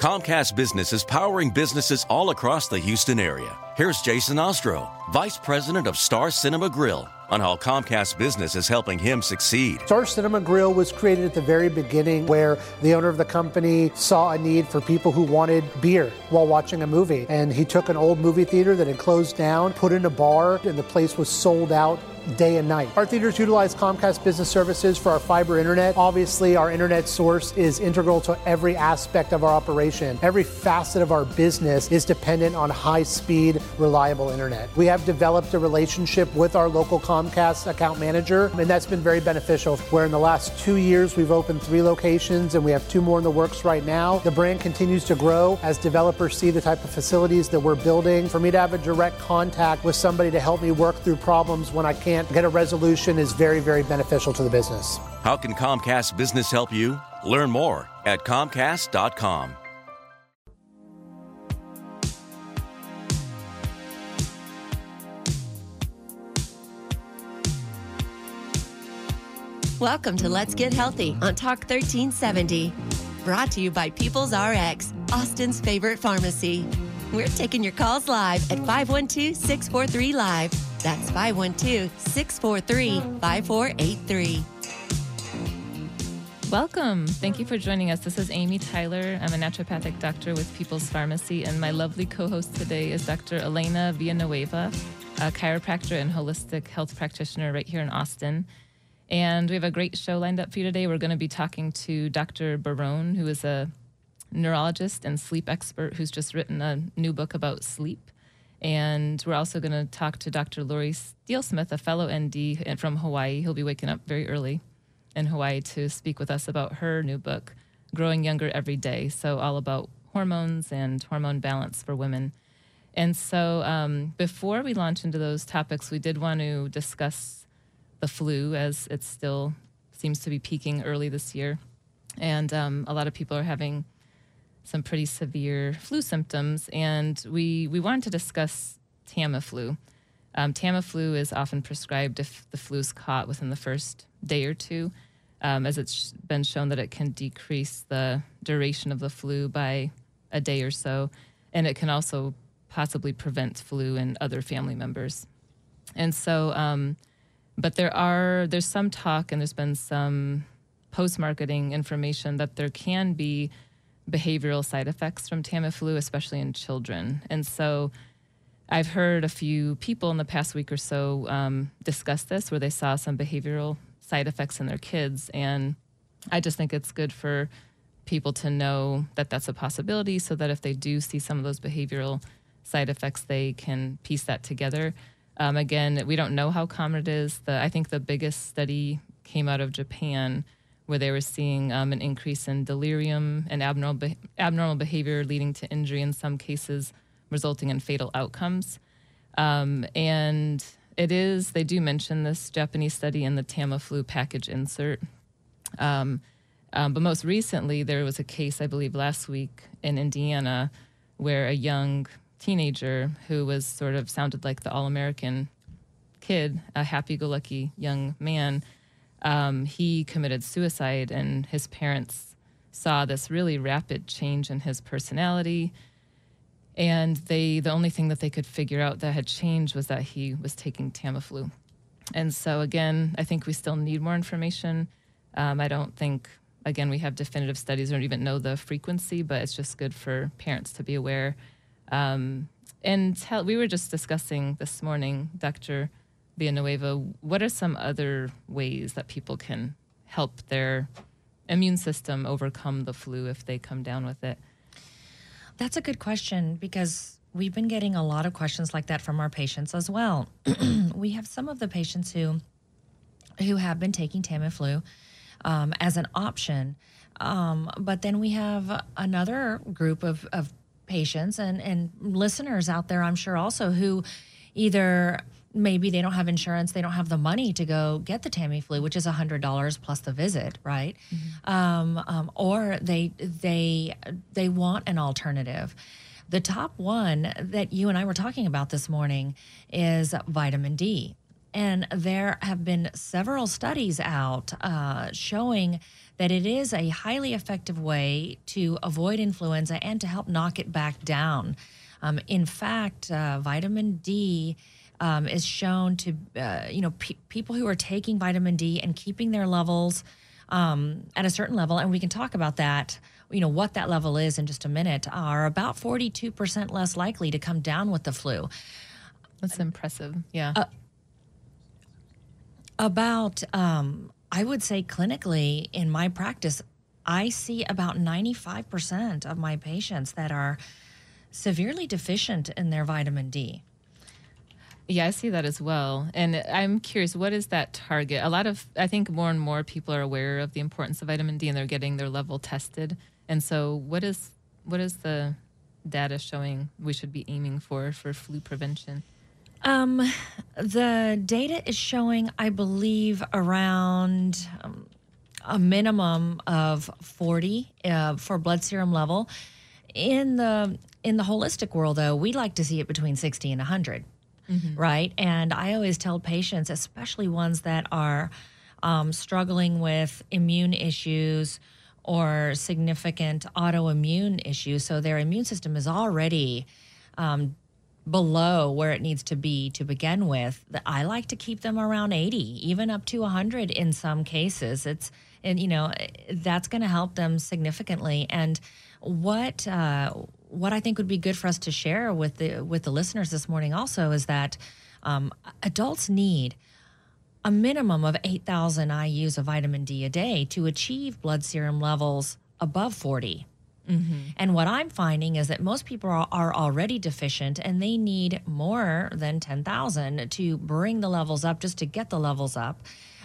Comcast Business is powering businesses all across the Houston area. Here's Jason Ostro, Vice President of Star Cinema Grill, on how Comcast Business is helping him succeed. Star Cinema Grill was created at the very beginning where the owner of the company saw a need for people who wanted beer while watching a movie. And he took an old movie theater that had closed down, put in a bar, and the place was sold out day and night. Our theaters utilize Comcast Business Services for our fiber internet. Obviously, our internet source is integral to every aspect of our operation. Every facet of our business is dependent on high-speed, reliable internet. We have developed a relationship with our local Comcast account manager, and that's been very beneficial, where in the last 2 years, we've opened 3 locations, and we have 2 more in the works right now. The brand continues to grow as developers see the type of facilities that we're building. For me to have a direct contact with somebody to help me work through problems when I can't get a resolution is very, very beneficial to the business. How can Comcast Business help you? Learn more at Comcast.com. Welcome to Let's Get Healthy on Talk 1370. Brought to you by People's Rx, Austin's favorite pharmacy. We're taking your calls live at 512-643-LIVE. That's 512-643-5483. Welcome. Thank you for joining us. This is Amy Tyler. I'm a naturopathic doctor with People's Pharmacy, and my lovely co-host today is Dr. Elena Villanueva, a chiropractor and holistic health practitioner right here in Austin. And we have a great show lined up for you today. We're going to be talking to Dr. Barone, who is a neurologist and sleep expert who's just written a new book about sleep. And we're also going to talk to Dr. Lori Steelsmith, a fellow ND from Hawaii. He'll be waking up very early in Hawaii to speak with us about her new book, Growing Younger Every Day. So all about hormones and hormone balance for women. And so before we launch into those topics, we did want to discuss the flu, as it still seems to be peaking early this year. And a lot of people are having some pretty severe flu symptoms, and we wanted to discuss Tamiflu. Tamiflu is often prescribed if the flu is caught within the first day or two, as it's been shown that it can decrease the duration of the flu by a day or so, and it can also possibly prevent flu in other family members. And so, but there's some talk, and there's been some post-marketing information that there can be behavioral side effects from Tamiflu, especially in children. And so I've heard a few people in the past week or so discuss this, where they saw some behavioral side effects in their kids. And I just think it's good for people to know that that's a possibility, so that if they do see some of those behavioral side effects, they can piece that together. Again, we don't know how common it is. I think the biggest study came out of Japan, where they were seeing an increase in delirium and abnormal behavior leading to injury in some cases, resulting in fatal outcomes. And it is, they do mention this Japanese study in the Tamiflu package insert. But most recently, there was a case, I believe last week, in Indiana, where a young teenager who was sort of sounded like the all-American kid, a happy-go-lucky young man, he committed suicide, and his parents saw this really rapid change in his personality. And the only thing that they could figure out that had changed was that he was taking Tamiflu. And so, again, I think we still need more information. I don't think, again, we have definitive studies. We don't even know the frequency, but it's just good for parents to be aware. We were just discussing this morning, Dr. Villanueva, what are some other ways that people can help their immune system overcome the flu if they come down with it? That's a good question, because we've been getting a lot of questions like that from our patients as well. We have some of the patients who have been taking Tamiflu as an option, but then we have another group of patients and listeners out there, I'm sure, also who either maybe they don't have insurance, they don't have the money to go get the Tamiflu, which is $100 plus the visit, right? Mm-hmm. Or they want an alternative. The top one that you and I were talking about this morning is vitamin D. And there have been several studies out showing that it is a highly effective way to avoid influenza and to help knock it back down. In fact, vitamin D is shown to, people who are taking vitamin D and keeping their levels at a certain level, and we can talk about that, what that level is in just a minute, are about 42% less likely to come down with the flu. That's impressive. Yeah. I would say clinically in my practice, I see about 95% of my patients that are severely deficient in their vitamin D. Yeah, I see that as well. And I'm curious, what is that target? I think more and more people are aware of the importance of vitamin D and they're getting their level tested. And so what is the data showing we should be aiming for flu prevention? The data is showing, I believe, around a minimum of 40 for blood serum level. In the holistic world, though, we like to see it between 60 and 100. Mm-hmm. Right? And I always tell patients, especially ones that are struggling with immune issues or significant autoimmune issues, so their immune system is already below where it needs to be to begin with, I like to keep them around 80, even up to 100 in some cases. That's going to help them significantly. And what I think would be good for us to share with the listeners this morning also is that adults need a minimum of 8,000 IUs of vitamin D a day to achieve blood serum levels above 40. Mm-hmm. And what I'm finding is that most people are already deficient and they need more than 10,000 to bring the levels up, just to get the levels up.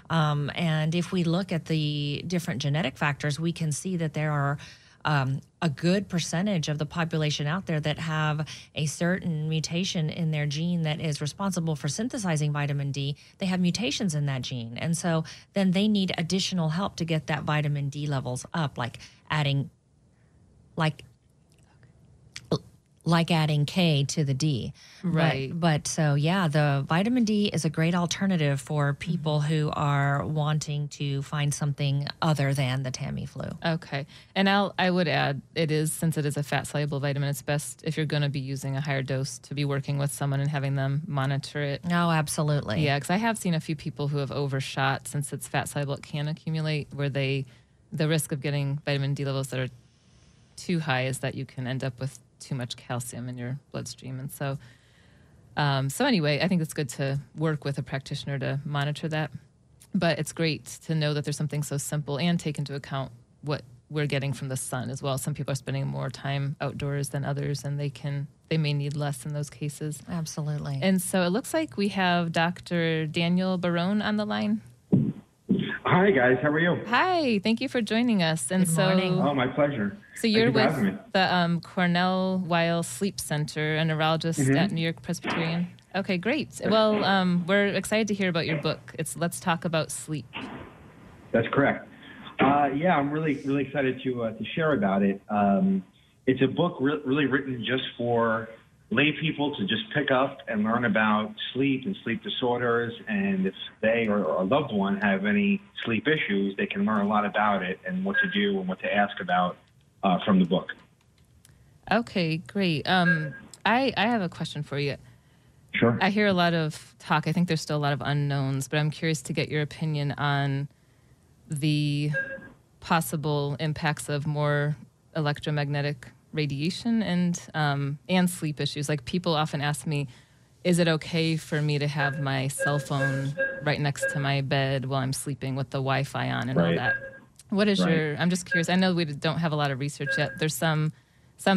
And if we look at the different genetic factors, we can see that there are a good percentage of the population out there that have a certain mutation in their gene that is responsible for synthesizing vitamin D. They have mutations in that gene. And so then they need additional help to get that vitamin D levels up, like adding K to the D. Right. But the vitamin D is a great alternative for people mm-hmm. who are wanting to find something other than the Tamiflu. Okay. And I would add, since it is a fat-soluble vitamin, it's best if you're going to be using a higher dose to be working with someone and having them monitor it. Oh, absolutely. Yeah, because I have seen a few people who have overshot, since it's fat-soluble, it can accumulate, where the risk of getting vitamin D levels that are too high is that you can end up with too much calcium in your bloodstream. And so anyway, I think it's good to work with a practitioner to monitor that. But it's great to know that there's something so simple, and take into account what we're getting from the sun as well. Some people are spending more time outdoors than others, and they may need less in those cases. Absolutely. And so it looks like we have Dr. Daniel Barone on the line. Hi, guys. How are you? Hi. Thank you for joining us. Good morning. Oh, my pleasure. So you're with the Cornell Weill Sleep Center, a neurologist mm-hmm. at New York Presbyterian. Okay, great. Well, we're excited to hear about your book. It's Let's Talk About Sleep. That's correct. Yeah, I'm really, really excited to share about it. It's a book really written just for lay people to just pick up and learn about sleep and sleep disorders, and if they or a loved one have any sleep issues, they can learn a lot about it and what to do and what to ask about from the book. Okay, great. I have a question for you. Sure. I hear a lot of talk. I think there's still a lot of unknowns, but I'm curious to get your opinion on the possible impacts of more electromagnetic radiation and sleep issues. Like, people often ask me, is it okay for me to have my cell phone right next to my bed while I'm sleeping with the Wi-Fi on and all that? What is your, I'm just curious. I know we don't have a lot of research yet. There's some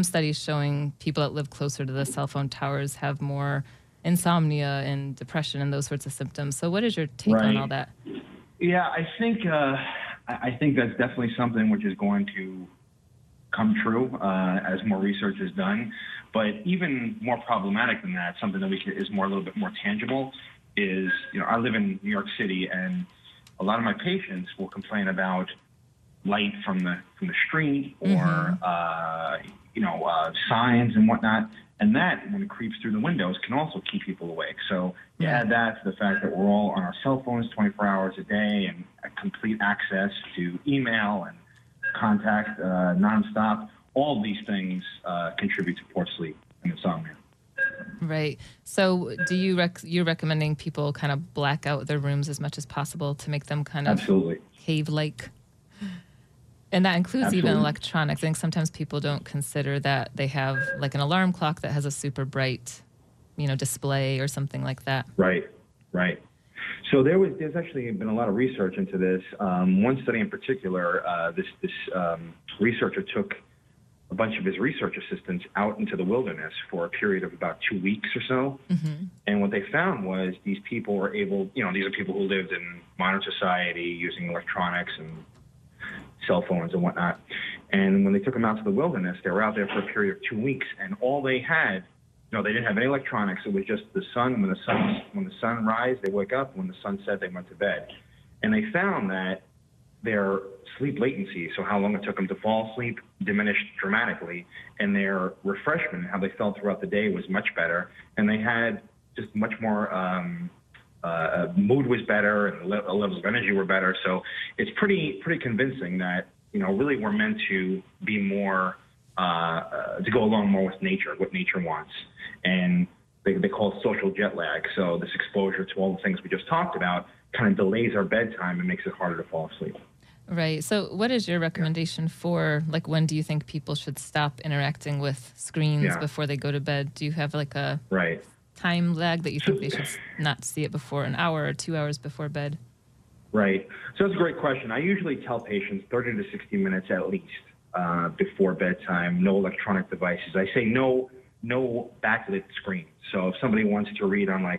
studies showing people that live closer to the cell phone towers have more insomnia and depression and those sorts of symptoms. So what is your take on all that? Yeah, I think that's definitely something which is going to come true as more research is done. But even more problematic than that, something that is more a little bit more tangible is, I live in New York City, and a lot of my patients will complain about light from the street or signs and whatnot. And that, when it creeps through the windows, can also keep people awake. So you add that to the fact that we're all on our cell phones 24 hours a day and complete access to email and contact nonstop. All these things contribute to poor sleep and insomnia. Right. So do you you're recommending people kind of black out their rooms as much as possible to make them kind of cave-like? And that includes even electronics. I think sometimes people don't consider that they have like an alarm clock that has a super bright, display or something like that. Right. So there's actually been a lot of research into this. One study in particular, this researcher took a bunch of his research assistants out into the wilderness for a period of about 2 weeks or so. Mm-hmm. And what they found was these people were able, these are people who lived in modern society using electronics and cell phones and whatnot. And when they took them out to the wilderness, they were out there for a period of 2 weeks, and all they had, they didn't have any electronics. It was just the sun. When the sun rise, they wake up. When the sun set, they went to bed. And they found that their sleep latency, so how long it took them to fall asleep, diminished dramatically, and their refreshment, how they felt throughout the day, was much better. And they had just much more mood was better, and levels of energy were better. So it's pretty convincing that, really we're meant to be more, to go along more with nature, what nature wants. And they call it social jet lag. So this exposure to all the things we just talked about kind of delays our bedtime and makes it harder to fall asleep. Right. So what is your recommendation for, when do you think people should stop interacting with screens before they go to bed? Do you have a time lag that you think they should not see it before an hour or 2 hours before bed? Right. So that's a great question. I usually tell patients 30 to 60 minutes at least before bedtime, no electronic devices. I say no backlit screen. So if somebody wants to read on a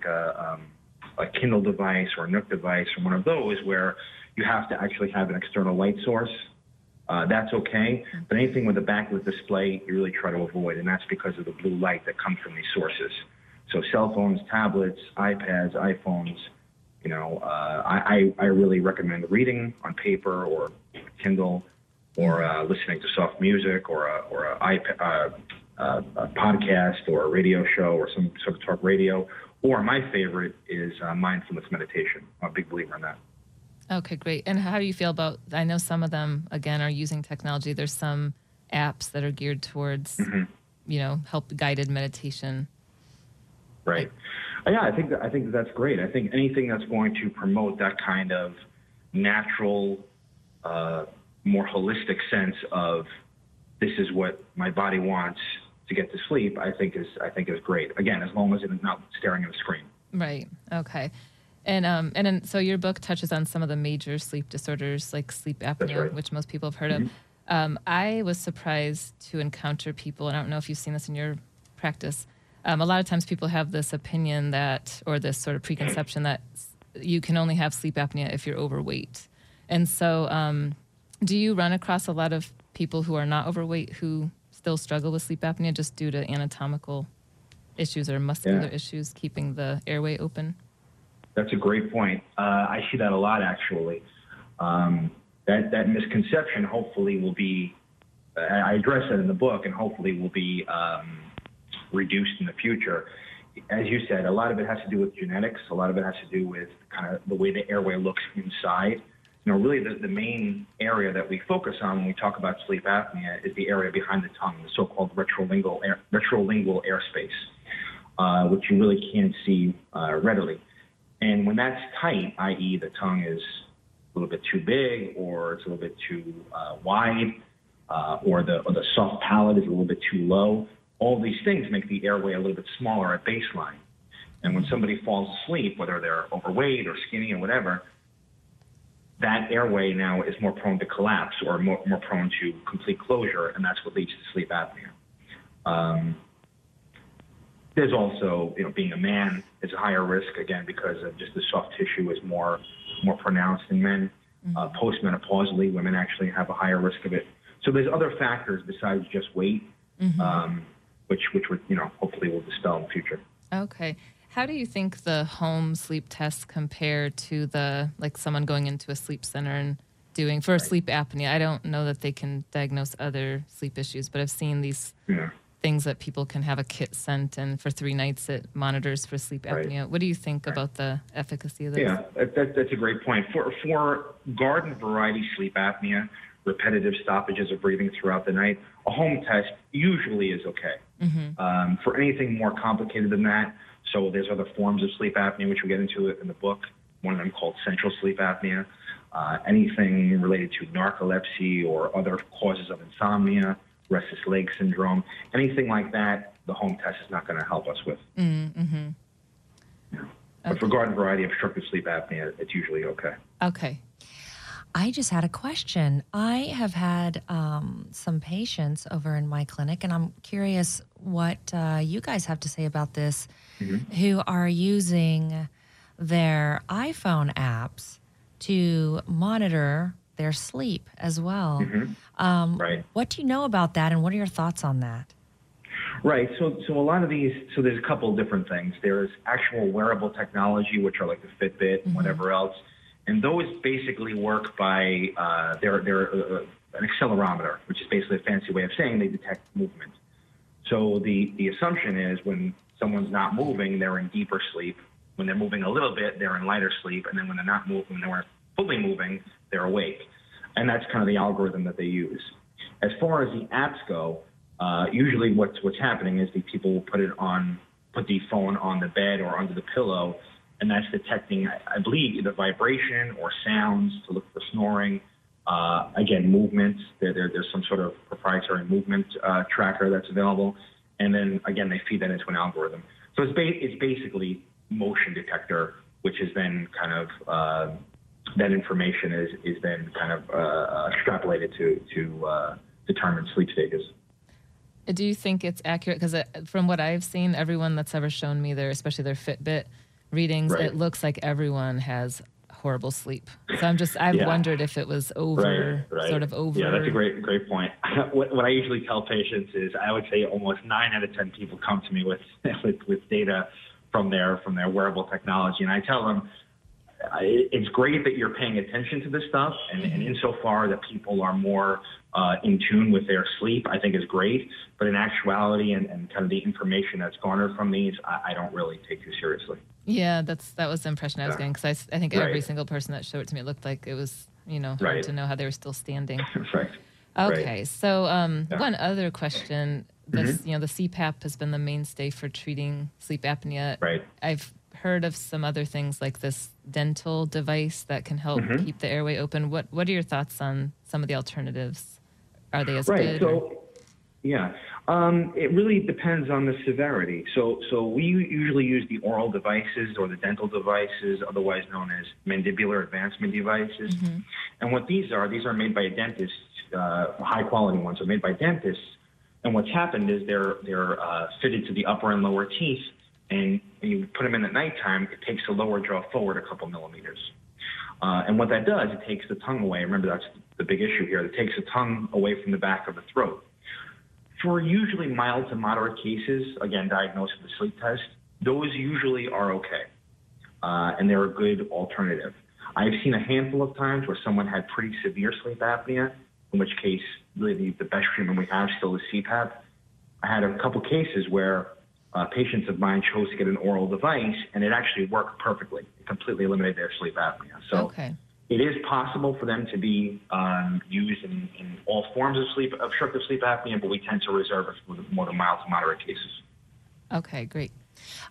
Kindle device or a Nook device or one of those where you have to actually have an external light source, that's okay. But anything with a backlit display, you really try to avoid, and that's because of the blue light that comes from these sources. So cell phones, tablets, iPads, iPhones, I really recommend reading on paper or Kindle, or listening to soft music or a podcast or a radio show or some sort of talk radio. Or my favorite is mindfulness meditation. I'm a big believer in that. Okay, great. And how do you feel about, I know some of them, again, are using technology. There's some apps that are geared towards, help guided meditation. Right. Yeah, I think that's great. I think anything that's going to promote that kind of natural, more holistic sense of this is what my body wants to get to sleep, I think is great. Again, as long as it's not staring at a screen. Right. Okay. And then, so your book touches on some of the major sleep disorders like sleep apnea, which most people have heard of. I was surprised to encounter people, and I don't know if you've seen this in your practice. A lot of times people have this opinion that, or this sort of preconception that you can only have sleep apnea if you're overweight. And so do you run across a lot of people who are not overweight who still struggle with sleep apnea just due to anatomical issues or muscular issues keeping the airway open? That's a great point. I see that a lot, actually. That misconception hopefully will be, I address that in the book, and hopefully will be reduced in the future. As you said, a lot of it has to do with genetics. A lot of it has to do with kind of the way the airway looks inside. Really the main area that we focus on when we talk about sleep apnea is the area behind the tongue, the so-called retrolingual airspace, which you really can't see readily. And when that's tight, i.e. the tongue is a little bit too big, or it's a little bit too wide, or the soft palate is a little bit too low, all these things make the airway a little bit smaller at baseline. And when somebody falls asleep, whether they're overweight or skinny or whatever, that airway now is more prone to collapse or more prone to complete closure, and that's what leads to sleep apnea. There's also, being a man is a higher risk, again, because of just the soft tissue is more pronounced in men. Postmenopausally, women actually have a higher risk of it. So there's other factors besides just weight, which would, hopefully will dispel in the future. Okay. How do you think the home sleep tests compare to the, someone going into a sleep center and doing for sleep apnea. I don't know that they can diagnose other sleep issues, but I've seen these things that people can have a kit sent, and for 3 nights it monitors for sleep apnea. What do you think about the efficacy of this? Yeah, that's a great point. For garden variety sleep apnea, repetitive stoppages of breathing throughout the night, a home test usually is okay. Mm-hmm. For anything more complicated than that, so there's other forms of sleep apnea, which we get into in the book, one of them called central sleep apnea, anything related to narcolepsy or other causes of insomnia, restless leg syndrome, anything like that, the home test is not going to help us with. Mm-hmm. Yeah. Okay. But for garden variety obstructive sleep apnea, it's usually okay. Okay. I just had a question. I have had some patients over in my clinic, and I'm curious what you guys have to say about this, mm-hmm. who are using their iPhone apps to monitor their sleep as well. Mm-hmm. What do you know about that, and what are your thoughts on that? Right. So a lot of these, so there's a couple of different things. There's actual wearable technology, which are like the Fitbit, mm-hmm. whatever else. And those basically work by they're an accelerometer, which is basically a fancy way of saying they detect movement. So the assumption is when someone's not moving, they're in deeper sleep. When they're moving a little bit, they're in lighter sleep. And then when they're not moving, when they're fully moving, they're awake. And that's kind of the algorithm that they use. As far as the apps go, usually what's happening is the people will put the phone on the bed or under the pillow. And that's detecting, I believe, either vibration or sounds to look for snoring. Again, movements. There's some sort of proprietary movement tracker that's available. And then, again, they feed that into an algorithm. So it's basically motion detector, which is then kind of, that information is then kind of extrapolated to determine sleep stages. Do you think it's accurate? Because from what I've seen, everyone that's ever shown me especially their Fitbit readings, it looks like everyone has horrible sleep. So I've wondered if it was over, sort of over. Yeah, that's a great point. What I usually tell patients is I would say almost 9 out of 10 people come to me with data from their wearable technology. And I tell them, it's great that you're paying attention to this stuff. And insofar that people are more in tune with their sleep, I think is great. But in actuality and kind of the information that's garnered from these, I don't really take too seriously. Yeah, that was the impression I was getting, because I think every single person that showed it to me looked like it was, hard to know how they were still standing. Okay, so one other question. This, mm-hmm. The CPAP has been the mainstay for treating sleep apnea. Right. I've heard of some other things like this dental device that can help mm-hmm. keep the airway open. What are your thoughts on some of the alternatives? Are they as good? It really depends on the severity. So we usually use the oral devices or the dental devices, otherwise known as mandibular advancement devices. Mm-hmm. And what these are made by a dentist, high quality ones are made by dentists. And what's happened is they're fitted to the upper and lower teeth. And when you put them in at nighttime, it takes the lower jaw forward a couple millimeters. And what that does, it takes the tongue away. Remember, that's the big issue here. It takes the tongue away from the back of the throat. For usually mild to moderate cases, again, diagnosed with a sleep test, those usually are okay. And they're a good alternative. I've seen a handful of times where someone had pretty severe sleep apnea, in which case really the best treatment we have still is CPAP. I had a couple cases where patients of mine chose to get an oral device, and it actually worked perfectly. It completely eliminated their sleep apnea. So it is possible for them to be used in all forms of obstructive sleep apnea, but we tend to reserve it for more the mild to moderate cases. Okay, great.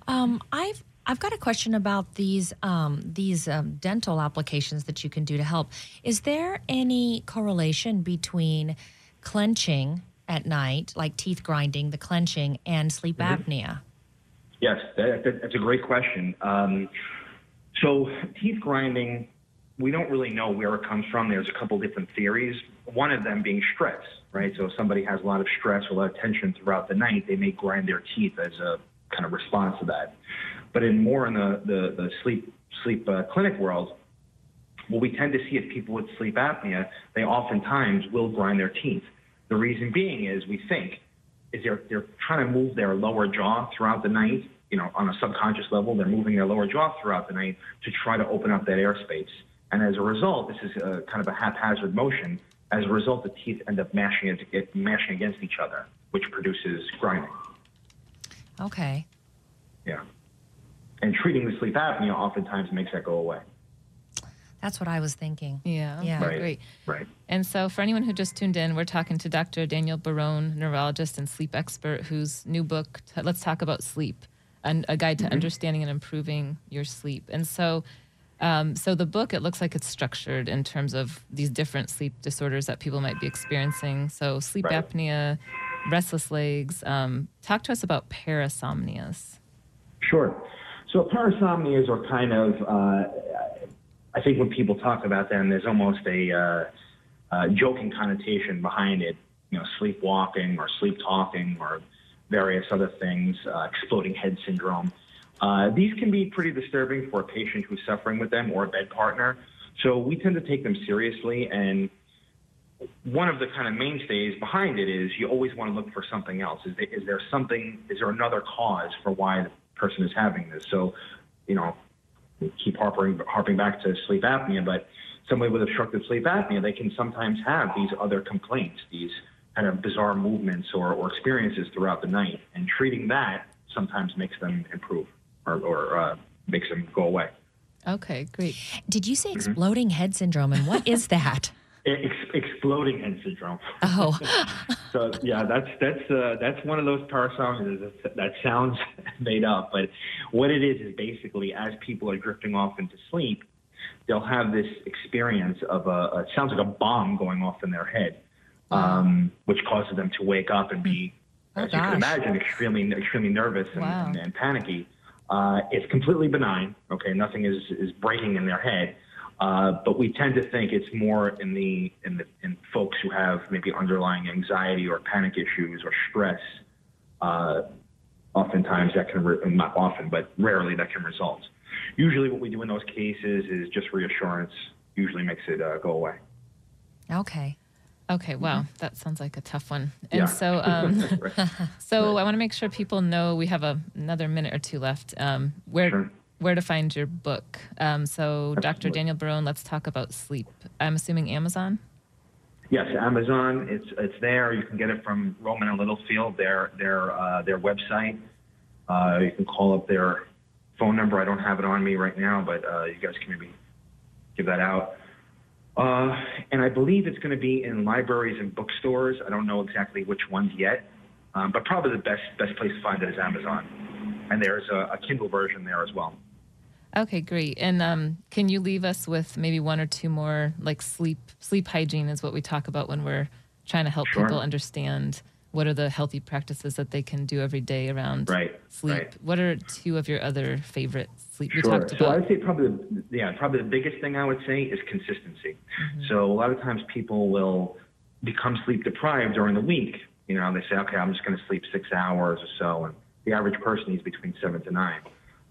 I've got a question about these dental applications that you can do to help. Is there any correlation between clenching at night, like teeth grinding, the clenching, and sleep mm-hmm. apnea? Yes, that's a great question. So teeth grinding, we don't really know where it comes from. There's a couple different theories, one of them being stress, right? So if somebody has a lot of stress or a lot of tension throughout the night, they may grind their teeth as a kind of response to that. But in the sleep clinic world, what we tend to see is people with sleep apnea, they oftentimes will grind their teeth. The reason being is we think is they're trying to move their lower jaw throughout the night, on a subconscious level, they're moving their lower jaw throughout the night to try to open up that airspace. And as a result, this is a kind of a haphazard motion. As a result, the teeth end up mashing against each other, which produces grinding. Okay. Yeah. And treating the sleep apnea oftentimes makes that go away. That's what I was thinking. Yeah. Right. Great. Right. And so for anyone who just tuned in, we're talking to Dr. Daniel Barone, neurologist and sleep expert, whose new book, Let's Talk About Sleep, and a guide to understanding and improving your sleep. And so the book, it looks like it's structured in terms of these different sleep disorders that people might be experiencing. So sleep apnea, restless legs. Talk to us about parasomnias. Sure. So parasomnias are kind of, I think when people talk about them, there's almost a joking connotation behind it. You know, sleepwalking or sleep talking or various other things, exploding head syndrome. These can be pretty disturbing for a patient who's suffering with them or a bed partner. So we tend to take them seriously. And one of the kind of mainstays behind it is you always want to look for something else. Is there another cause for why the person is having this? So, you know, we keep harping back to sleep apnea, but somebody with obstructive sleep apnea, they can sometimes have these other complaints, these kind of bizarre movements or experiences throughout the night. And treating that sometimes makes them improve. Or makes them go away. Okay, great. Did you say exploding head syndrome, and what is that? Exploding head syndrome. Oh. So yeah, that's one of those parasomnias that sounds made up, but what it is basically as people are drifting off into sleep, they'll have this experience of it sounds like a bomb going off in their head, which causes them to wake up and be, as you can imagine, extremely nervous and panicky. It's completely benign, okay? Nothing is breaking in their head, but we tend to think it's more in folks who have maybe underlying anxiety or panic issues or stress. Oftentimes that can, not often, but rarely that can result. Usually what we do in those cases is just reassurance, usually makes it go away. Okay, wow, that sounds like a tough one. And so I want to make sure people know we have another minute or two left, where to find your book. Dr. Daniel Barone, Let's Talk About Sleep. I'm assuming Amazon? Yes, Amazon, it's there. You can get it from Roman and Littlefield, their website. You can call up their phone number. I don't have it on me right now, but you guys can maybe give that out. And I believe it's going to be in libraries and bookstores. I don't know exactly which ones yet, but probably the best place to find it is Amazon. And there's a Kindle version there as well. Okay, great. And can you leave us with maybe one or two more, like sleep hygiene is what we talk about when we're trying to help people understand what are the healthy practices that they can do every day around sleep. Right. What are two of your other favorite sleep we talked about? So I would say probably the biggest thing I would say is consistency. So a lot of times people will become sleep deprived during the week. You know, they say, okay, I'm just going to sleep 6 hours or so. And the average person needs between 7 to 9.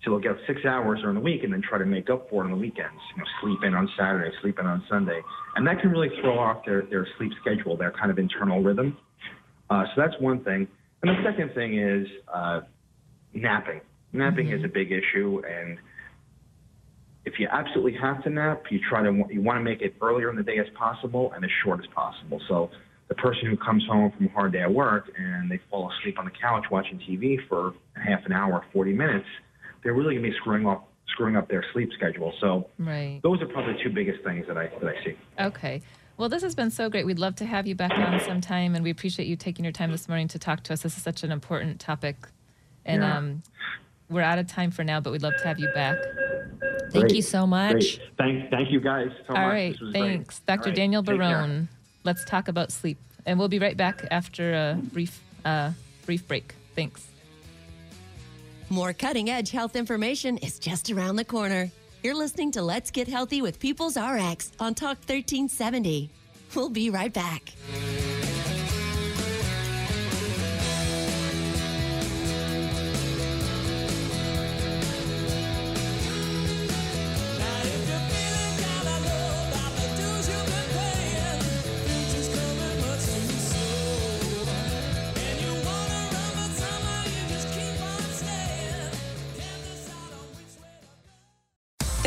So they'll get 6 hours during the week and then try to make up for it on the weekends. You know, sleep in on Saturday, sleep in on Sunday. And that can really throw off their sleep schedule, their kind of internal rhythm. So that's one thing. And the second thing is napping. Napping is a big issue. And if you absolutely have to nap, you want to make it earlier in the day as possible and as short as possible. So the person who comes home from a hard day at work and they fall asleep on the couch watching TV for half an hour, 40 minutes, they're really going to be screwing up their sleep schedule. So those are probably the two biggest things that I see. Okay. Well, this has been so great. We'd love to have you back on sometime, and we appreciate you taking your time this morning to talk to us. This is such an important topic, and we're out of time for now, but we'd love to have you back. Thank you so much. Thank you guys so much. All right, thanks. Dr. Daniel Barone, Let's Talk About Sleep. And we'll be right back after a brief break. Thanks. More cutting-edge health information is just around the corner. You're listening to Let's Get Healthy with People's Rx on Talk 1370. We'll be right back.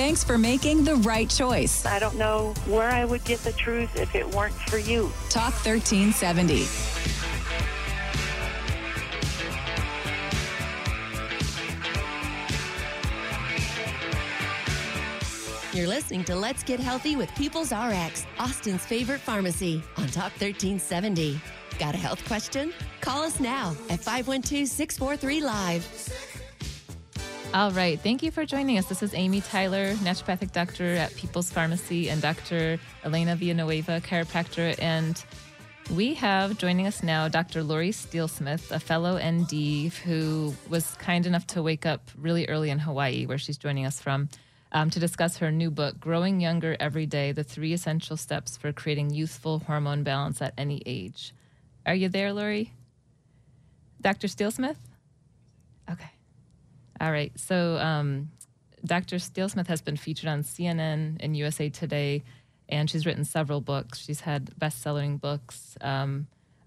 Thanks for making the right choice. I don't know where I would get the truth if it weren't for you. Talk 1370. You're listening to Let's Get Healthy with People's Rx, Austin's favorite pharmacy, on Talk 1370. Got a health question? Call us now at 512-643-LIVE. All right. Thank you for joining us. This is Amy Tyler, naturopathic doctor at People's Pharmacy, and Dr. Elena Villanueva, chiropractor. And we have joining us now Dr. Lori Steelsmith, a fellow ND who was kind enough to wake up really early in Hawaii, where she's joining us from, to discuss her new book, Growing Younger Every Day, The 3 Essential Steps for Creating Youthful Hormone Balance at Any Age. Are you there, Lori? Dr. Steelsmith? Okay. All right, so Dr. Steelsmith has been featured on CNN and USA Today, and she's written several books. She's had best-selling books, a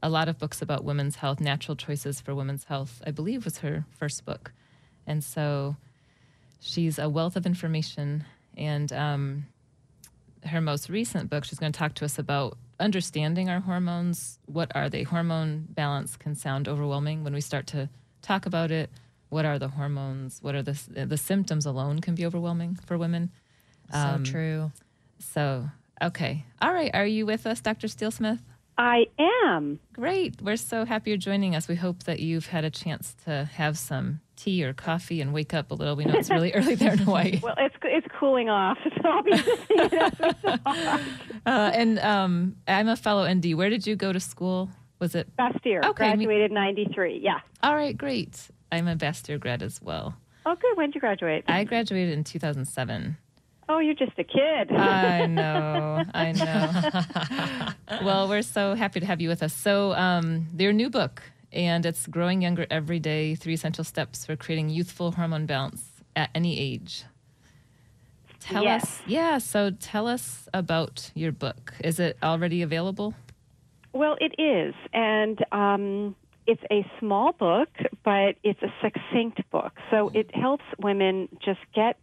lot of books about women's health. Natural Choices for Women's Health, I believe, was her first book. And so she's a wealth of information. And her most recent book, she's going to talk to us about understanding our hormones. What are they? Hormone balance can sound overwhelming when we start to talk about it. What are the hormones? What are the symptoms alone can be overwhelming for women. So true. So, okay. All right. Are you with us, Dr. Steelsmith? I am. Great. We're so happy you're joining us. We hope that you've had a chance to have some tea or coffee and wake up a little. We know it's really early there in Hawaii. Well, it's cooling off, so I'll be sitting And I'm a fellow ND. Where did you go to school? Was it? Bastyr. Okay. Graduated 93, yeah. All right, great. I'm a Bastyr grad as well. Oh, good. When did you graduate? I graduated in 2007. Oh, you're just a kid. I know. I know. Well, we're so happy to have you with us. So your new book, and it's Growing Younger Every Day, 3 Essential Steps for Creating Youthful Hormone Balance at Any Age. Tell us about your book. Is it already available? Well, it is. And it's a small book, but it's a succinct book. So it helps women just get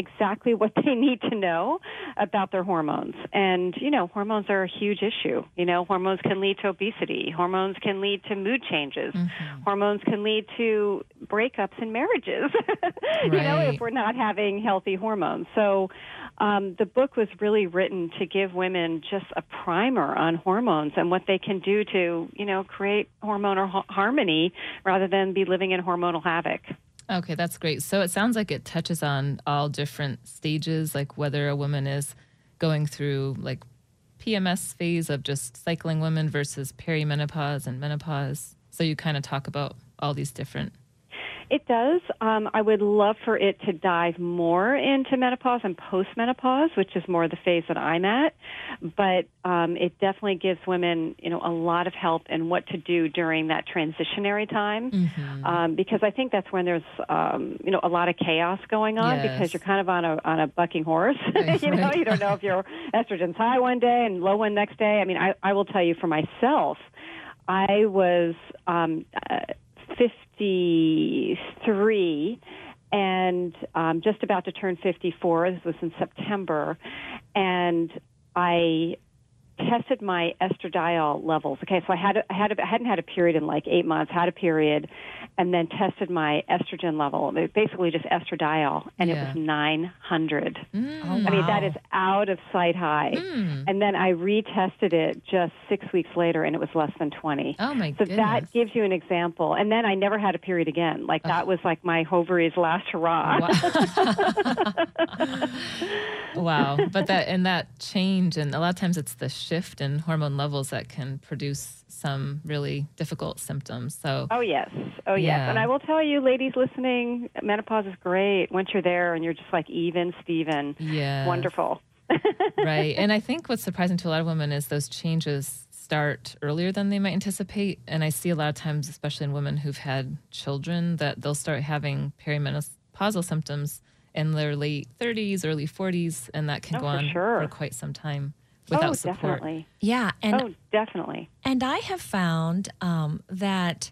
exactly what they need to know about their hormones. And, you know, hormones are a huge issue. You know, hormones can lead to obesity. Hormones can lead to mood changes. Mm-hmm. Hormones can lead to breakups in marriages, right. You know, if we're not having healthy hormones. So the book was really written to give women just a primer on hormones and what they can do to, you know, create hormonal harmony rather than be living in hormonal havoc. Okay, that's great. So it sounds like it touches on all different stages, like whether a woman is going through like PMS phase of just cycling women versus perimenopause and menopause. So you kind of talk about all these different. It does. I would love for it to dive more into menopause and postmenopause, which is more the phase that I'm at. But it definitely gives women, you know, a lot of help in what to do during that transitionary time, mm-hmm. Because I think that's when there's, you know, a lot of chaos going on, yes. Because you're kind of on a bucking horse. You know, you don't know if your estrogen's high one day and low one next day. I mean, I will tell you for myself, I was 53 and just about to turn 54. This was in September, and I tested my estradiol levels. Okay, so I hadn't had a period in like 8 months, had a period, and then tested my estrogen level, basically just estradiol, and it was 900. Mm. Oh, wow. I mean, that is out of sight high. Mm. And then I retested it just 6 weeks later, and it was less than 20. Oh, my goodness. So that gives you an example. And then I never had a period again. Like, that was like my ovaries' last hurrah. Wow. Wow. But that change, and a lot of times it's the shift in hormone levels that can produce some really difficult symptoms. So Oh yes. And I will tell you, ladies listening, menopause is great once you're there and you're just like even Steven. Yeah. Wonderful. Right. And I think what's surprising to a lot of women is those changes start earlier than they might anticipate. And I see a lot of times, especially in women who've had children, that they'll start having perimenopausal symptoms in their late 30s, early 40s, and that can go on for quite some time. Without support. Definitely. Yeah. And, definitely. And I have found that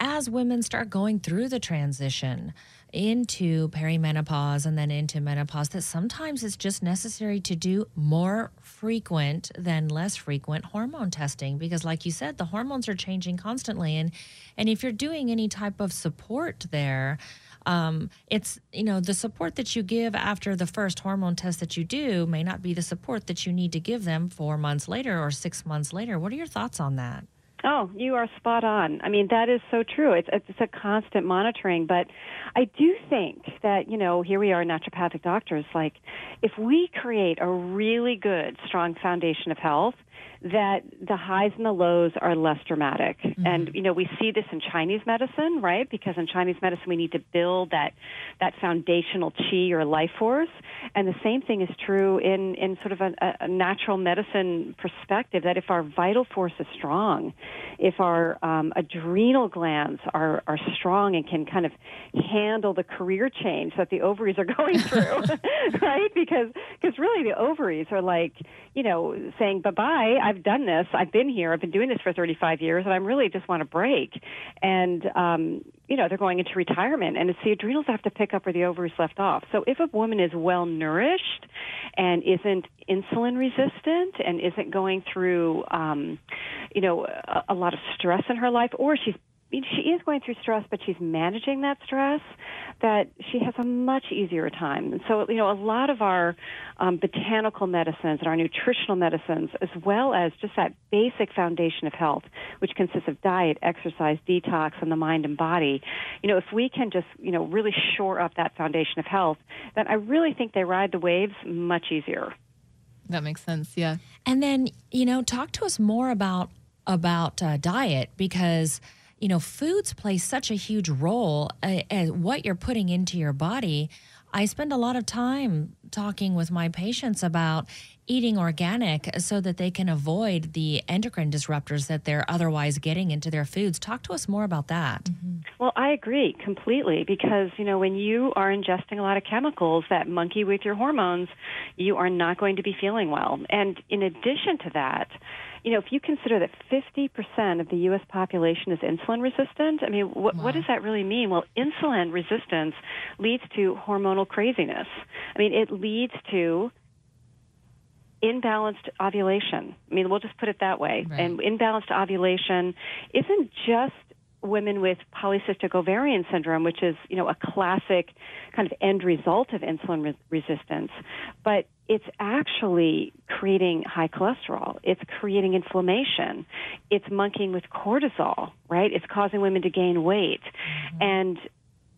as women start going through the transition into perimenopause and then into menopause, that sometimes it's just necessary to do more frequent than less frequent hormone testing, because like you said, the hormones are changing constantly. And if you're doing any type of support there, it's, you know, the support that you give after the first hormone test that you do may not be the support that you need to give them 4 months later or 6 months later. What are your thoughts on that? Oh, you are spot on. I mean, that is so true. It's a constant monitoring. But I do think that, you know, here we are naturopathic doctors, like if we create a really good, strong foundation of health, that the highs and the lows are less dramatic. Mm-hmm. And, you know, we see this in Chinese medicine, right? Because in Chinese medicine, we need to build that foundational qi or life force. And the same thing is true in sort of a natural medicine perspective, that if our vital force is strong, if our adrenal glands are strong and can kind of handle the career change that the ovaries are going through, right? Because really the ovaries are like, you know, saying, bye-bye, I've done this, I've been here, I've been doing this for 35 years, and I really just want a break. And, you know, they're going into retirement, and it's the adrenals that have to pick up where the ovaries left off. So if a woman is well-nourished and isn't insulin-resistant and isn't going through, you know, a lot of stress in her life, or she is going through stress, but she's managing that stress, that she has a much easier time. And so, you know, a lot of our botanical medicines and our nutritional medicines, as well as just that basic foundation of health, which consists of diet, exercise, detox, and the mind and body, you know, if we can just, you know, really shore up that foundation of health, then I really think they ride the waves much easier. That makes sense, yeah. And then, you know, talk to us more about diet, because you know, foods play such a huge role as what you're putting into your body. I spend a lot of time talking with my patients about eating organic so that they can avoid the endocrine disruptors that they're otherwise getting into their foods. Talk to us more about that. Mm-hmm. Well, I agree completely, because, you know, when you are ingesting a lot of chemicals that monkey with your hormones, you are not going to be feeling well. And in addition to that, you know, if you consider that 50% of the U.S. population is insulin resistant, I mean, what does that really mean? Well, insulin resistance leads to hormonal craziness. I mean, it leads to imbalanced ovulation. I mean, we'll just put it that way. Right. And imbalanced ovulation isn't just women with polycystic ovarian syndrome, which is, you know, a classic kind of end result of insulin resistance, but it's actually creating high cholesterol. It's creating inflammation. It's monkeying with cortisol, right? It's causing women to gain weight. Mm-hmm. And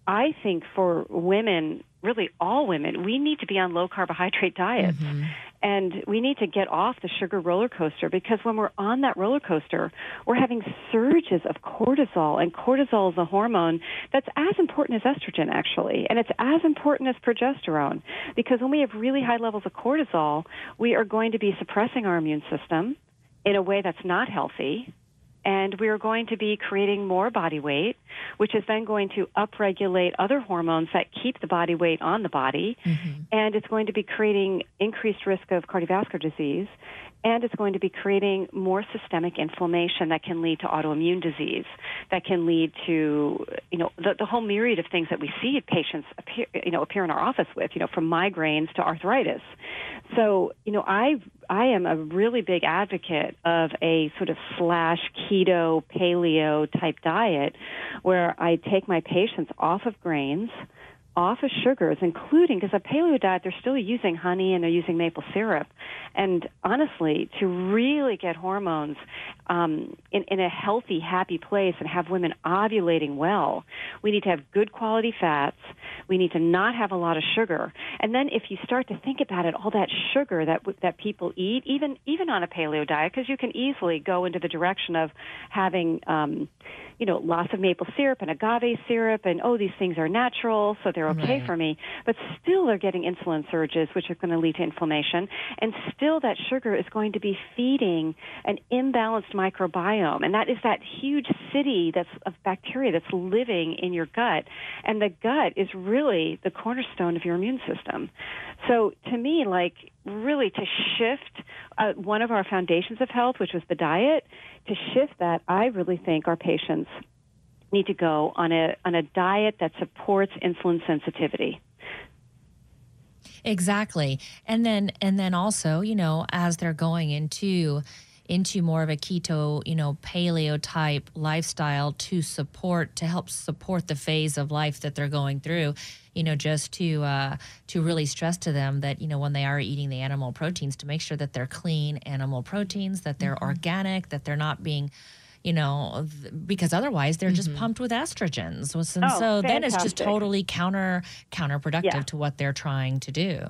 I think for women, really all women, we need to be on low carbohydrate diets. Mm-hmm. And we need to get off the sugar roller coaster, because when we're on that roller coaster, we're having surges of cortisol. And cortisol is a hormone that's as important as estrogen, actually. And it's as important as progesterone, because when we have really high levels of cortisol, we are going to be suppressing our immune system in a way that's not healthy. And we are going to be creating more body weight, which is then going to upregulate other hormones that keep the body weight on the body. Mm-hmm. And it's going to be creating increased risk of cardiovascular disease. And it's going to be creating more systemic inflammation that can lead to autoimmune disease, that can lead to, you know, the whole myriad of things that we see patients appear in our office with, you know, from migraines to arthritis. So, you know, I am a really big advocate of a sort of slash keto, paleo type diet, where I take my patients off of grains, off of sugars, including, because a paleo diet, they're still using honey and they're using maple syrup. And honestly, to really get hormones in a healthy, happy place and have women ovulating well, we need to have good quality fats. We need to not have a lot of sugar. And then if you start to think about it, all that sugar that people eat, even on a paleo diet, because you can easily go into the direction of having, you know, lots of maple syrup and agave syrup, and, oh, these things are natural, so they're okay for me. But still they're getting insulin surges, which are going to lead to inflammation. And still that sugar is going to be feeding an imbalanced microbiome. And that is that huge city that's of bacteria that's living in your gut. And the gut is really the cornerstone of your immune system. So to me, like, really to shift one of our foundations of health, which was the diet, to shift that, I really think our patients need to go on a diet that supports insulin sensitivity. Exactly. And then also, you know, as they're going into more of a keto, you know, paleo type lifestyle to help support the phase of life that they're going through, you know, just to really stress to them that, you know, when they are eating the animal proteins, to make sure that they're clean animal proteins, that they're organic, that they're not being, you know, because otherwise they're just pumped with estrogens. And so then it's just totally counterproductive to what they're trying to do.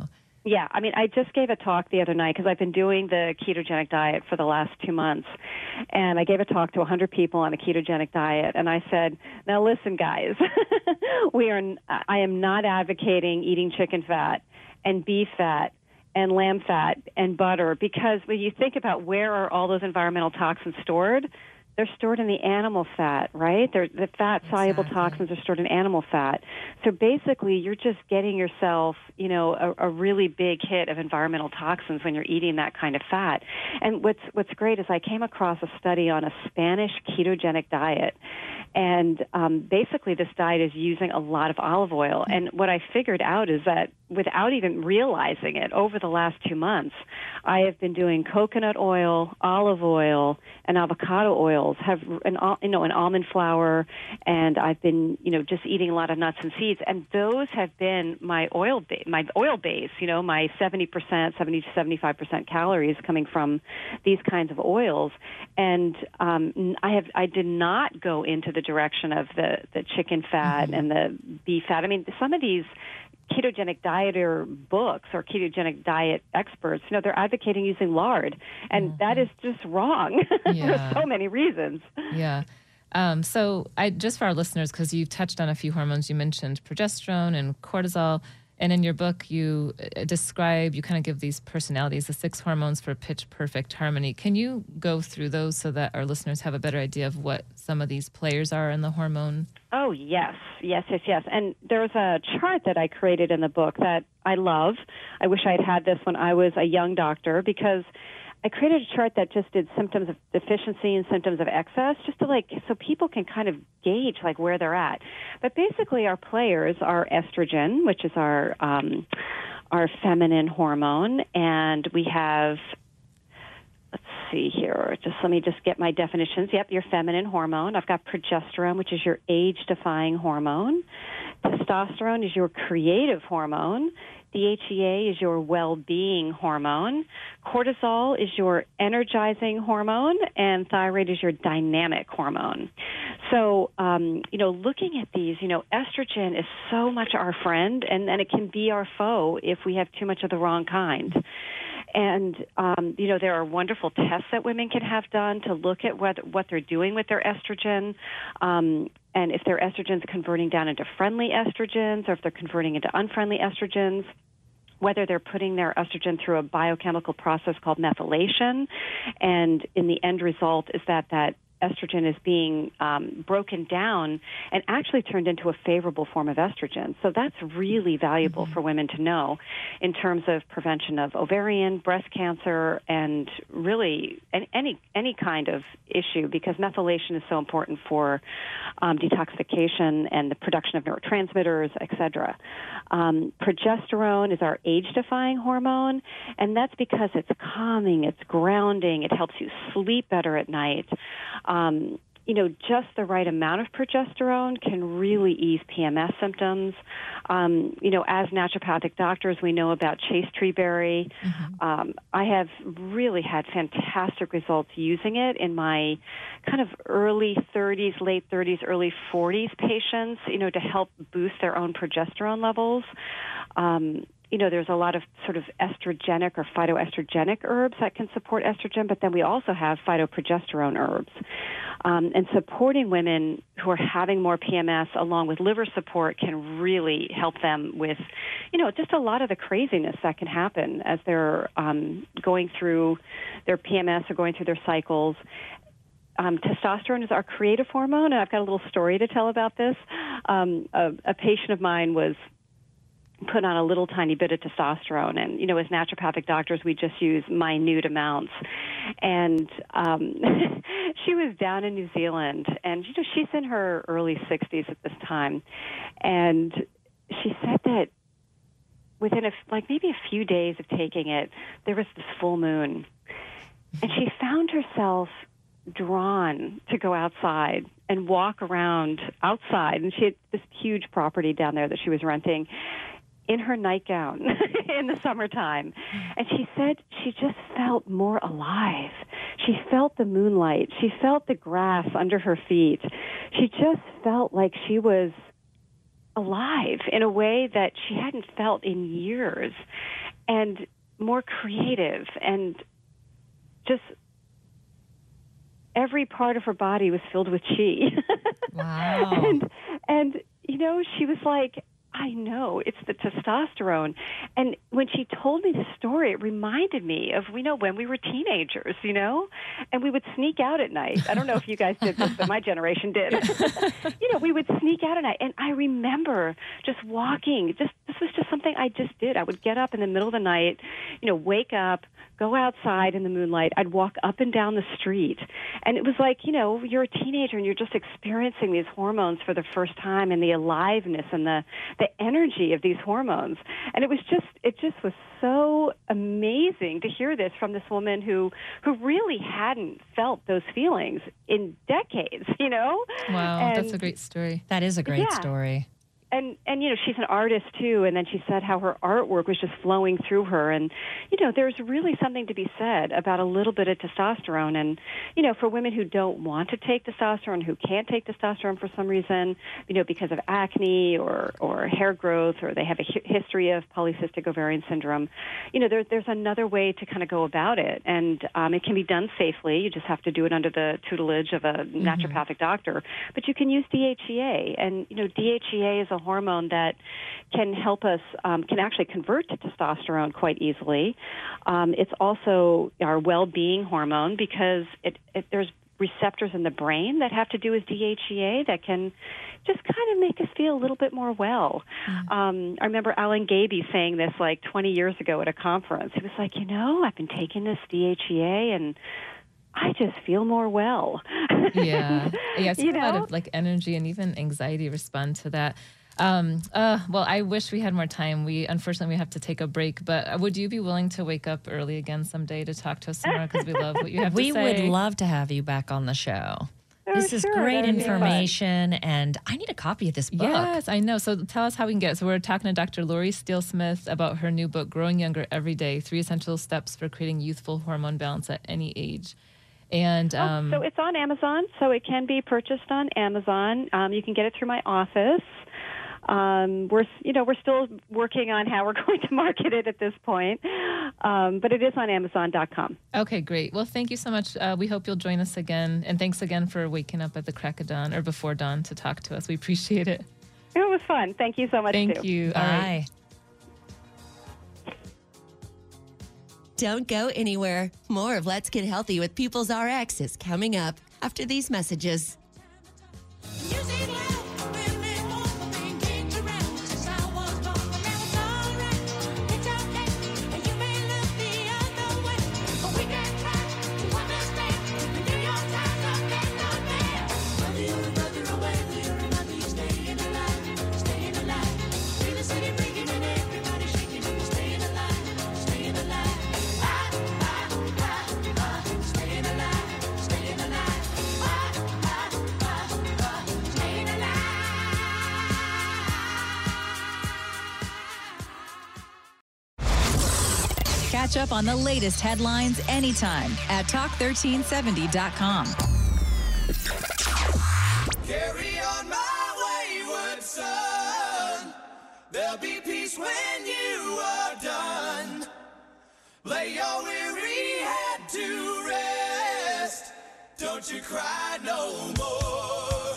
Yeah, I mean, I just gave a talk the other night because I've been doing the ketogenic diet for the last 2 months. And I gave a talk to 100 people on a ketogenic diet. And I said, now listen, guys, I am not advocating eating chicken fat and beef fat and lamb fat and butter, because when you think about where are all those environmental toxins stored, they're stored in the animal fat, right? The fat-soluble toxins are stored in animal fat. So basically, you're just getting yourself, you know, a really big hit of environmental toxins when you're eating that kind of fat. And what's great is I came across a study on a Spanish ketogenic diet. And basically, this diet is using a lot of olive oil. And what I figured out is that without even realizing it, over the last 2 months, I have been doing coconut oil, olive oil, and avocado oil. Have an almond flour, and I've been, you know, just eating a lot of nuts and seeds, and those have been my oil base. You know, my 70 to 75% calories coming from these kinds of oils, and I did not go into the direction of the chicken fat and the beef fat. I mean, some of these ketogenic dieter books or ketogenic diet experts, you know, they're advocating using lard, and that is just wrong for so many reasons. Yeah. So just for our listeners, because you touched on a few hormones, you mentioned progesterone and cortisol, and in your book you describe, you kind of give these personalities, the 6 hormones for pitch perfect harmony. Can you go through those so that our listeners have a better idea of what some of these players are in the hormone? Oh, yes. And there's a chart that I created in the book that I love. I wish I had had this when I was a young doctor, because I created a chart that just did symptoms of deficiency and symptoms of excess, just to so people can kind of gauge where they're at. But basically, our players are estrogen, which is our feminine hormone, and we have, let's see here, let me get my definitions. Yep, your feminine hormone. I've got progesterone, which is your age-defying hormone. Testosterone is your creative hormone. DHEA is your well-being hormone. Cortisol is your energizing hormone, and thyroid is your dynamic hormone. So, looking at these, you know, estrogen is so much our friend, and it can be our foe if we have too much of the wrong kind. And, there are wonderful tests that women can have done to look at what they're doing with their estrogen, and if their estrogen's converting down into friendly estrogens or if they're converting into unfriendly estrogens, whether they're putting their estrogen through a biochemical process called methylation. And in the end result is that estrogen is being broken down and actually turned into a favorable form of estrogen. So that's really valuable for women to know in terms of prevention of ovarian, breast cancer, and really any kind of issue, because methylation is so important for detoxification and the production of neurotransmitters, etc. Progesterone is our age-defying hormone, and that's because it's calming, it's grounding, it helps you sleep better at night. Just the right amount of progesterone can really ease PMS symptoms. As naturopathic doctors, we know about chastetree berry. I have really had fantastic results using it in my kind of early 30s, late 30s, early 40s patients, you know, to help boost their own progesterone levels. There's a lot of sort of estrogenic or phytoestrogenic herbs that can support estrogen, but then we also have phytoprogesterone herbs. And supporting women who are having more PMS along with liver support can really help them with, you know, just a lot of the craziness that can happen as they're going through their PMS or going through their cycles. Testosterone is our creative hormone, and I've got a little story to tell about this. A patient of mine was put on a little tiny bit of testosterone. And, you know, as naturopathic doctors, we just use minute amounts. And she was down in New Zealand, and, you know, she's in her early 60s at this time. And she said that within maybe a few days of taking it, there was this full moon. And she found herself drawn to go outside and walk around outside. And she had this huge property down there that she was renting in her nightgown in the summertime. And she said she just felt more alive. She felt the moonlight. She felt the grass under her feet. She just felt like she was alive in a way that she hadn't felt in years, and more creative, and just every part of her body was filled with chi. Wow. And, you know, she was like, I know, it's the testosterone. And when she told me the story, it reminded me of, you know, when we were teenagers, you know, and we would sneak out at night. I don't know if you guys did this, but my generation did. You know, we would sneak out at night. And I remember just walking. This was just something I just did. I would get up in the middle of the night, you know, wake up, go outside in the moonlight. I'd walk up and down the street. And it was like, you know, you're a teenager and you're just experiencing these hormones for the first time, and the aliveness and the energy of these hormones. And it just was so amazing to hear this from this woman who really hadn't felt those feelings in decades, you know? Wow, and that's a great story. That is a great story. And, you know, she's an artist, too. And then she said how her artwork was just flowing through her. And, you know, there's really something to be said about a little bit of testosterone. And, you know, for women who don't want to take testosterone, who can't take testosterone for some reason, you know, because of acne or hair growth, or they have a history of polycystic ovarian syndrome, you know, there's another way to kind of go about it. And it can be done safely. You just have to do it under the tutelage of a naturopathic doctor. But you can use DHEA. And, you know, DHEA is a hormone that can help us, can actually convert to testosterone quite easily. It's also our well-being hormone, because there's receptors in the brain that have to do with DHEA that can just kind of make us feel a little bit more well. Mm-hmm. I remember Alan Gaby saying this like 20 years ago at a conference. He was like, you know, I've been taking this DHEA and I just feel more well. Yeah. Yeah, it's a lot of like energy and even anxiety respond to that. Well, I wish we had more time. Unfortunately, we have to take a break, but would you be willing to wake up early again someday to talk to us tomorrow? Because we love what you have to say. We would love to have you back on the show. This is great information, and I need a copy of this book. Yes, I know. So tell us how we can get it. So we're talking to Dr. Lori Steelsmith about her new book, Growing Younger Every Day, 3 Essential Steps for Creating Youthful Hormone Balance at Any Age. And so it's on Amazon, so it can be purchased on Amazon. You can get it through my office. We're still working on how we're going to market it at this point, but it is on Amazon.com. Okay, great. Well, thank you so much. We hope you'll join us again, and thanks again for waking up at the crack of dawn or before dawn to talk to us. We appreciate it. It was fun. Thank you so much. Thank you. Bye. All right. Don't go anywhere. More of Let's Get Healthy with People's Rx is coming up after these messages. Catch up on the latest headlines anytime at talk1370.com. Carry on my wayward son. There'll be peace when you are done. Lay your weary head to rest. Don't you cry no more.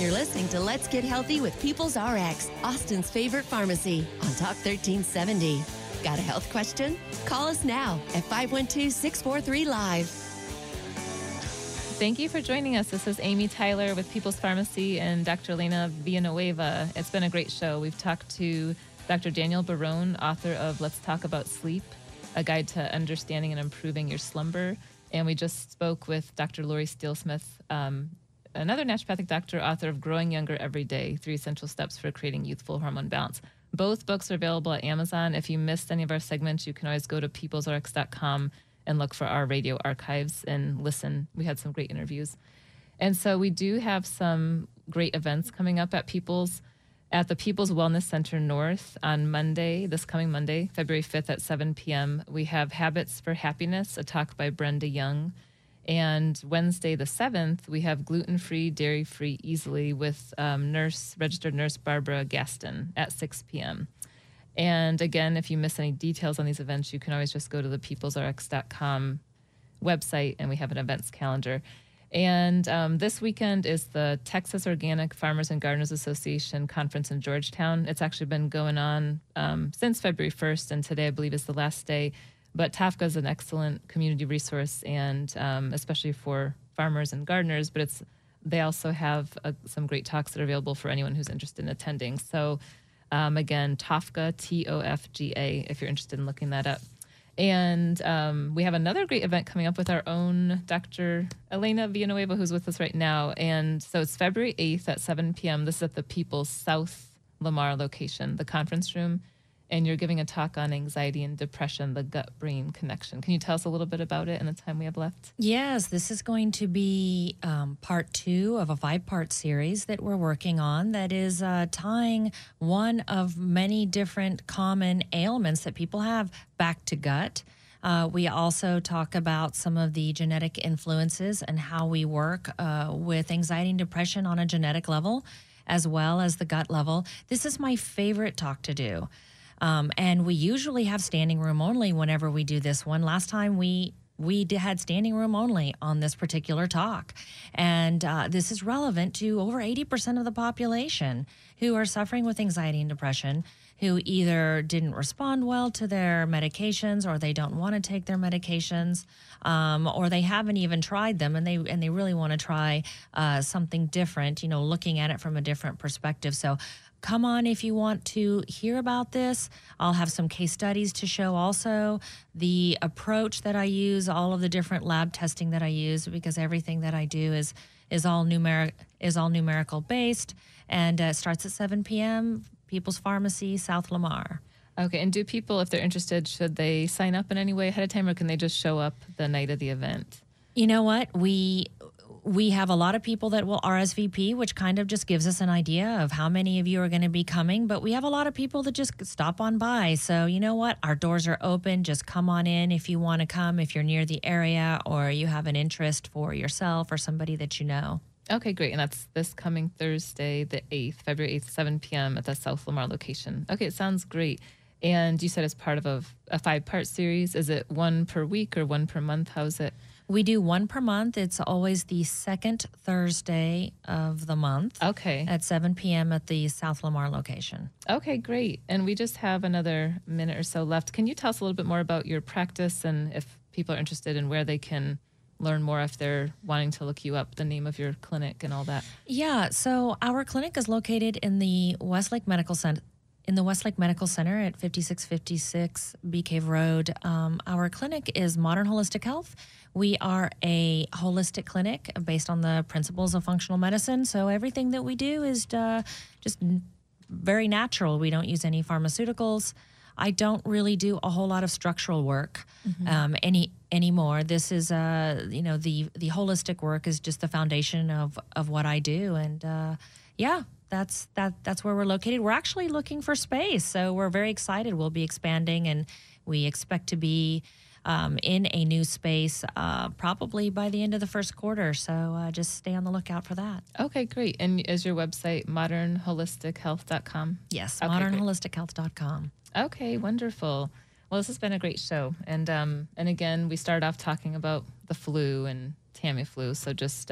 You're listening to Let's Get Healthy with People's Rx, Austin's favorite pharmacy, on Talk 1370. Got a health question? Call us now at 512-643-LIVE. Thank you for joining us. This is Amy Tyler with People's Pharmacy and Dr. Elena Villanueva. It's been a great show. We've talked to Dr. Daniel Barone, author of Let's Talk About Sleep, a guide to understanding and improving your slumber. And we just spoke with Dr. Lori Steelsmith, another naturopathic doctor, author of Growing Younger Every Day, 3 Essential Steps for Creating Youthful Hormone Balance. Both books are available at Amazon. If you missed any of our segments, you can always go to peoplesrx.com and look for our radio archives and listen. We had some great interviews. And so we do have some great events coming up at People's, at the People's Wellness Center North on Monday, this coming Monday, February 5th at 7 p.m. We have Habits for Happiness, a talk by Brenda Young. And Wednesday the 7th, we have Gluten-Free, Dairy-Free, Easily with registered nurse Barbara Gaston at 6 p.m. And again, if you miss any details on these events, you can always just go to the peoplesrx.com website, and we have an events calendar. And this weekend is the Texas Organic Farmers and Gardeners Association Conference in Georgetown. It's actually been going on since February 1st, and today I believe is the last day. But TOFGA is an excellent community resource, and especially for farmers and gardeners, but they also have some great talks that are available for anyone who's interested in attending. So again, TOFGA, T-O-F-G-A, if you're interested in looking that up. And we have another great event coming up with our own Dr. Elena Villanueva, who's with us right now. And so it's February 8th at 7 p.m. This is at the People's South Lamar location, the conference room. And you're giving a talk on anxiety and depression, the gut-brain connection. Can you tell us a little bit about it in the time we have left? Yes, this is going to be part 2 of a 5-part series that we're working on that is tying one of many different common ailments that people have back to gut. We also talk about some of the genetic influences and how we work with anxiety and depression on a genetic level as well as the gut level. This is my favorite talk to do. And we usually have standing room only whenever we do this one. Last time we had standing room only on this particular talk. And this is relevant to over 80% of the population who are suffering with anxiety and depression, who either didn't respond well to their medications or they don't want to take their medications or they haven't even tried them and they really want to try something different, you know, looking at it from a different perspective. So come on if you want to hear about this. I'll have some case studies to show also the approach that I use, all of the different lab testing that I use, because everything that I do is all numerical based, and starts at 7 p.m., People's Pharmacy, South Lamar. Okay, and do people, if they're interested, should they sign up in any way ahead of time, or can they just show up the night of the event? You know what? We have a lot of people that will RSVP, which kind of just gives us an idea of how many of you are going to be coming. But we have a lot of people that just stop on by. So you know what? Our doors are open. Just come on in if you want to come, if you're near the area or you have an interest for yourself or somebody that you know. Okay, great. And that's this coming Thursday, the 8th, February 8th, 7 p.m. at the South Lamar location. Okay, it sounds great. And you said it's part of a 5-part series. Is it one per week or one per month? How is it? We do one per month. It's always the second Thursday of the month. Okay. At 7 p.m. at the South Lamar location. Okay, great. And we just have another minute or so left. Can you tell us a little bit more about your practice and if people are interested in where they can learn more if they're wanting to look you up, the name of your clinic and all that? Yeah. So our clinic is located in the Westlake Medical Center. In the Westlake Medical Center at 5656 Bee Cave Road. Our clinic is Modern Holistic Health. We are a holistic clinic based on the principles of functional medicine. So everything that we do is just very natural. We don't use any pharmaceuticals. I don't really do a whole lot of structural work anymore. This is, you know, the holistic work is just the foundation of what I do. And yeah. That's where we're located. We're actually looking for space, so we're very excited. We'll be expanding, and we expect to be in a new space probably by the end of the first quarter. So just stay on the lookout for that. Okay, great. And is your website modernholistichealth.com? Yes, okay, modernholistichealth.com. Okay, wonderful. Well, this has been a great show. And again, we started off talking about the flu and Tamiflu, so just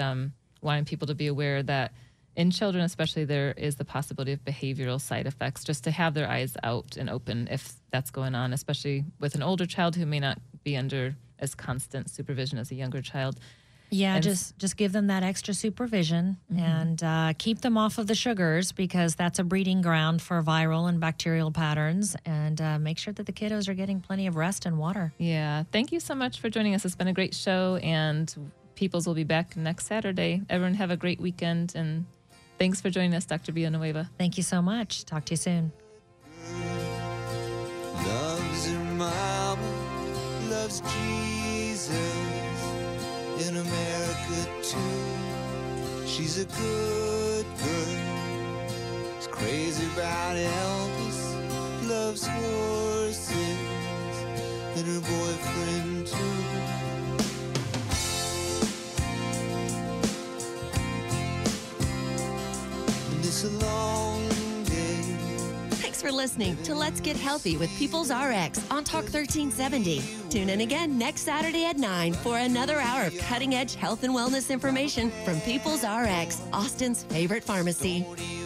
wanting people to be aware that in children especially, there is the possibility of behavioral side effects, just to have their eyes out and open if that's going on, especially with an older child who may not be under as constant supervision as a younger child. Yeah, just give them that extra supervision and keep them off of the sugars, because that's a breeding ground for viral and bacterial patterns. And make sure that the kiddos are getting plenty of rest and water. Yeah. Thank you so much for joining us. It's been a great show, and Peoples will be back next Saturday. Everyone have a great weekend, and thanks for joining us, Dr. Villanueva. Thank you so much. Talk to you soon. Loves your mama, loves Jesus. In America too, she's a good girl. She's crazy about Elvis, loves horses, and her boyfriend too. Thanks for listening to Let's Get Healthy with People's Rx on Talk 1370. Tune in again next Saturday at 9 for another hour of cutting-edge health and wellness information from People's Rx, Austin's favorite pharmacy.